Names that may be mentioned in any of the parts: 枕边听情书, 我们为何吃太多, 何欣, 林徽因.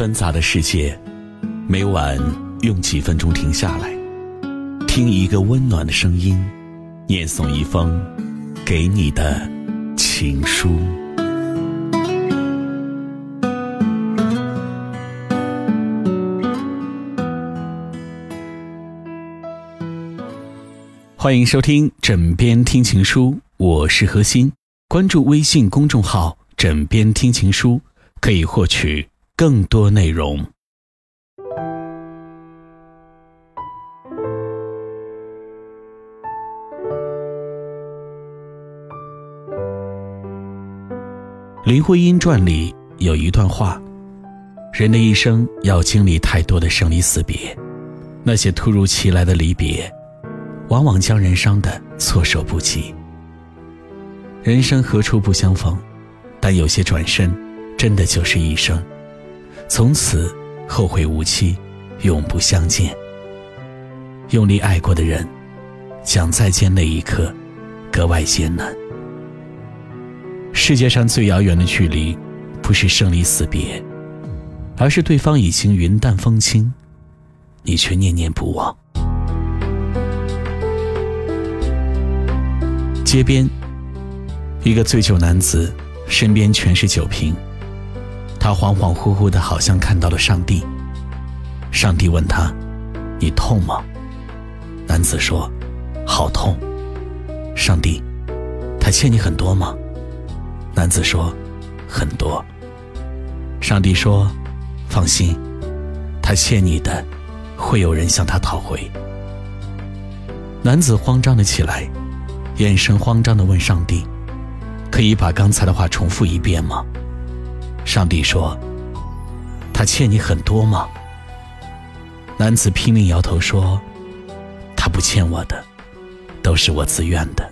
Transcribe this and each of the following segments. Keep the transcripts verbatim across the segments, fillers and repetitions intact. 纷杂的世界，每晚用几分钟停下来，听一个温暖的声音，念诵一封给你的情书。欢迎收听枕边听情书，我是何欣。关注微信公众号枕边听情书，可以获取更多内容。林徽因传里有一段话，人的一生要经历太多的生离死别，那些突如其来的离别往往将人伤得措手不及。人生何处不相逢，但有些转身真的就是一生，从此后会无期，永不相见。用力爱过的人，讲再见那一刻格外艰难。世界上最遥远的距离，不是生离死别，而是对方已经云淡风轻，你却念念不忘。街边一个醉酒男子，身边全是酒瓶，他恍恍惚惚的，好像看到了上帝。上帝问他，你痛吗？男子说，好痛。上帝，他欠你很多吗？男子说，很多。上帝说，放心，他欠你的会有人向他讨回。男子慌张了起来，眼神慌张地问上帝，可以把刚才的话重复一遍吗？上帝说，他欠你很多吗？男子拼命摇头说，他不欠我的，都是我自愿的。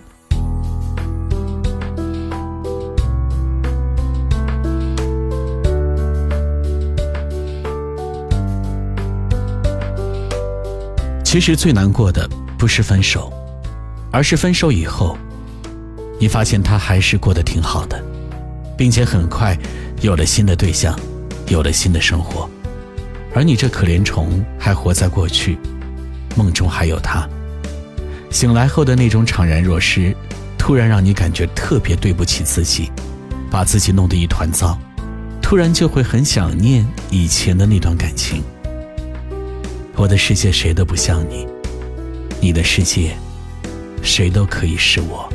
其实最难过的不是分手，而是分手以后你发现他还是过得挺好的，并且很快有了新的对象，有了新的生活，而你这可怜虫还活在过去，梦中还有他。醒来后的那种怅然若失，突然让你感觉特别对不起自己，把自己弄得一团糟，突然就会很想念以前的那段感情。我的世界谁都不像你，你的世界谁都可以是我。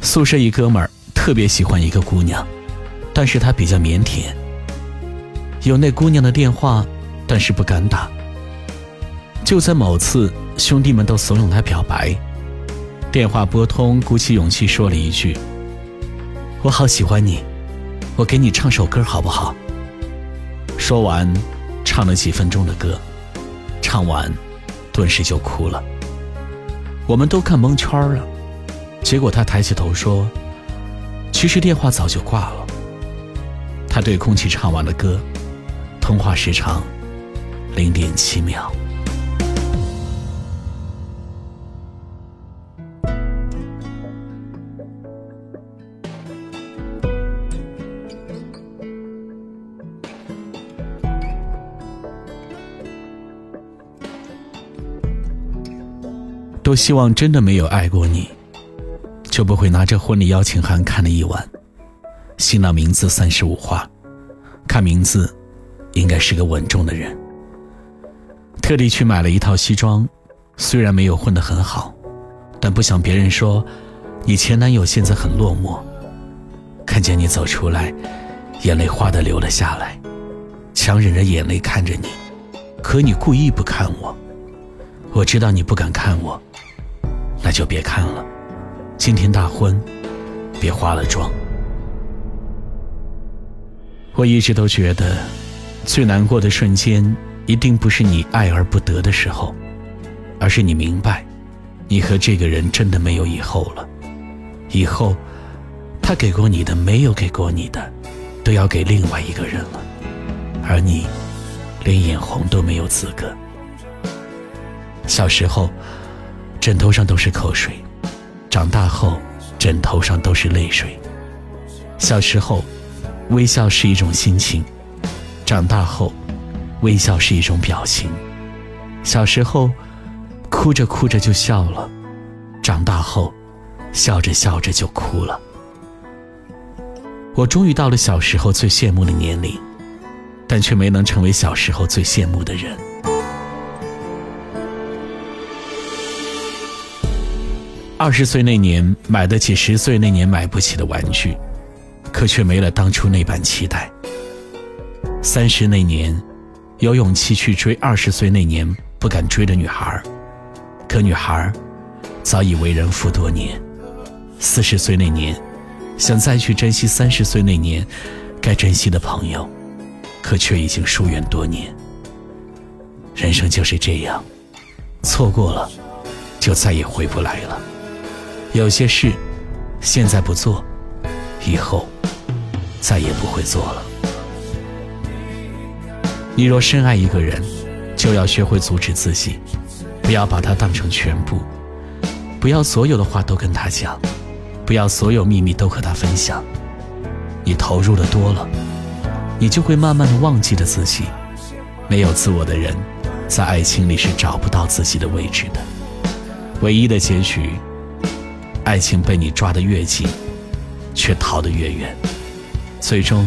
宿舍一哥们儿特别喜欢一个姑娘，但是他比较腼腆，有那姑娘的电话，但是不敢打。就在某次，兄弟们都怂恿他表白，电话拨通，鼓起勇气说了一句，我好喜欢你，我给你唱首歌好不好？说完唱了几分钟的歌，唱完顿时就哭了。我们都看蒙圈了，结果他抬起头说，其实电话早就挂了。他对空气唱完了歌，通话时长零点七秒。都希望真的没有爱过你，就不会拿着婚礼邀请函看了一晚，新郎名字三十五花，看名字应该是个稳重的人，特地去买了一套西装，虽然没有混得很好，但不想别人说你前男友现在很落寞。看见你走出来，眼泪哗地流了下来，强忍着眼泪看着你，可你故意不看我，我知道你不敢看我，那就别看了，今天大婚，别化了妆。我一直都觉得，最难过的瞬间，一定不是你爱而不得的时候，而是你明白，你和这个人真的没有以后了。以后他给过你的，没有给过你的，都要给另外一个人了，而你连眼红都没有资格。小时候枕头上都是口水，长大后枕头上都是泪水。小时候微笑是一种心情，长大后微笑是一种表情。小时候哭着哭着就笑了，长大后笑着笑着就哭了。我终于到了小时候最羡慕的年龄，但却没能成为小时候最羡慕的人。二十岁那年买得起十岁那年买不起的玩具，可却没了当初那般期待。三十那年有勇气去追二十岁那年不敢追的女孩，可女孩早已为人妇多年。四十岁那年想再去珍惜三十岁那年该珍惜的朋友，可却已经疏远多年。人生就是这样，错过了就再也回不来了。有些事现在不做，以后再也不会做了。你若深爱一个人，就要学会阻止自己，不要把他当成全部，不要所有的话都跟他讲，不要所有秘密都和他分享。你投入的多了，你就会慢慢的忘记了自己。没有自我的人在爱情里是找不到自己的位置的。唯一的结局，爱情被你抓得越紧，却逃得越远，最终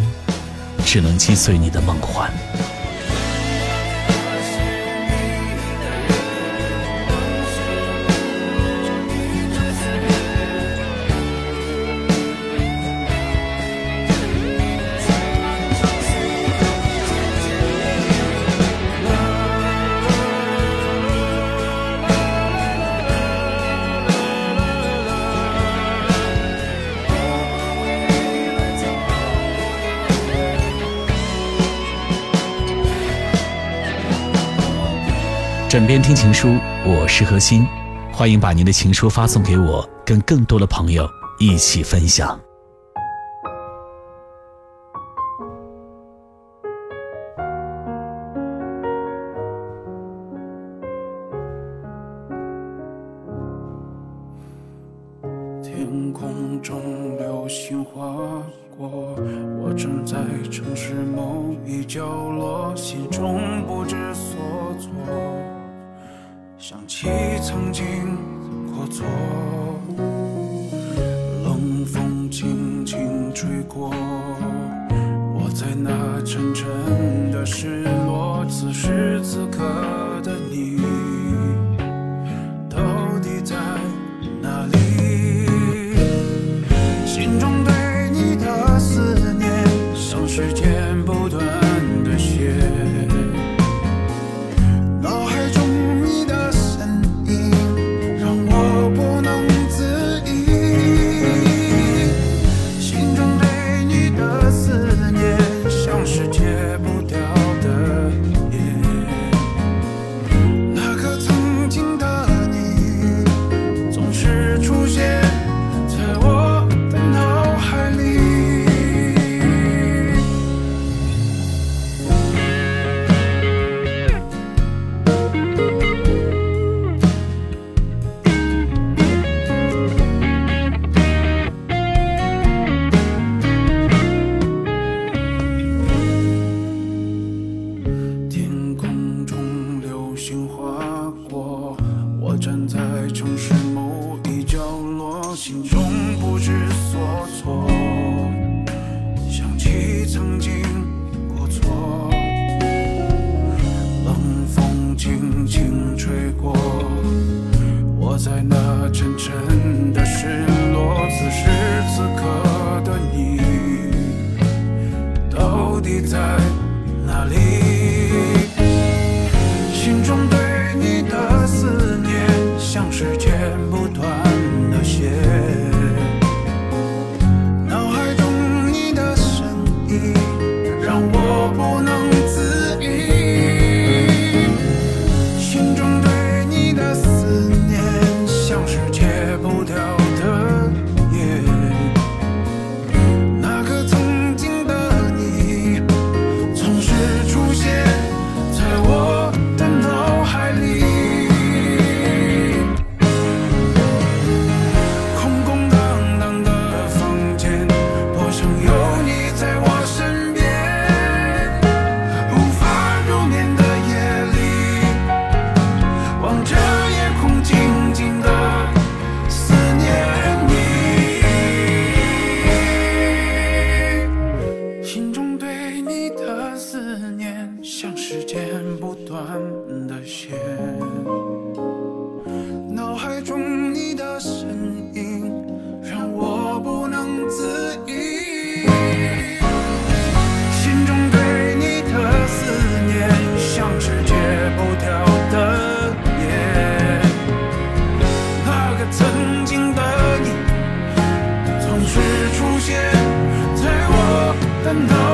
只能击碎你的梦幻。枕边听情书，我是何欣，欢迎把您的情书发送给我，跟更多的朋友一起分享。天空中流星划过，我站在城市某一角落，心中不知所措，想起曾经过错，冷风轻轻吹过，我在那沉沉的失落。此时此刻的你到底在哪里？心中对你的思念像时间不断的写，在那沉沉的失落。此时此刻的你到底在哪里？心中对你的思念像时间不断的写，脑海中你的身影让我不能自已，心中对你的思念像世界不能够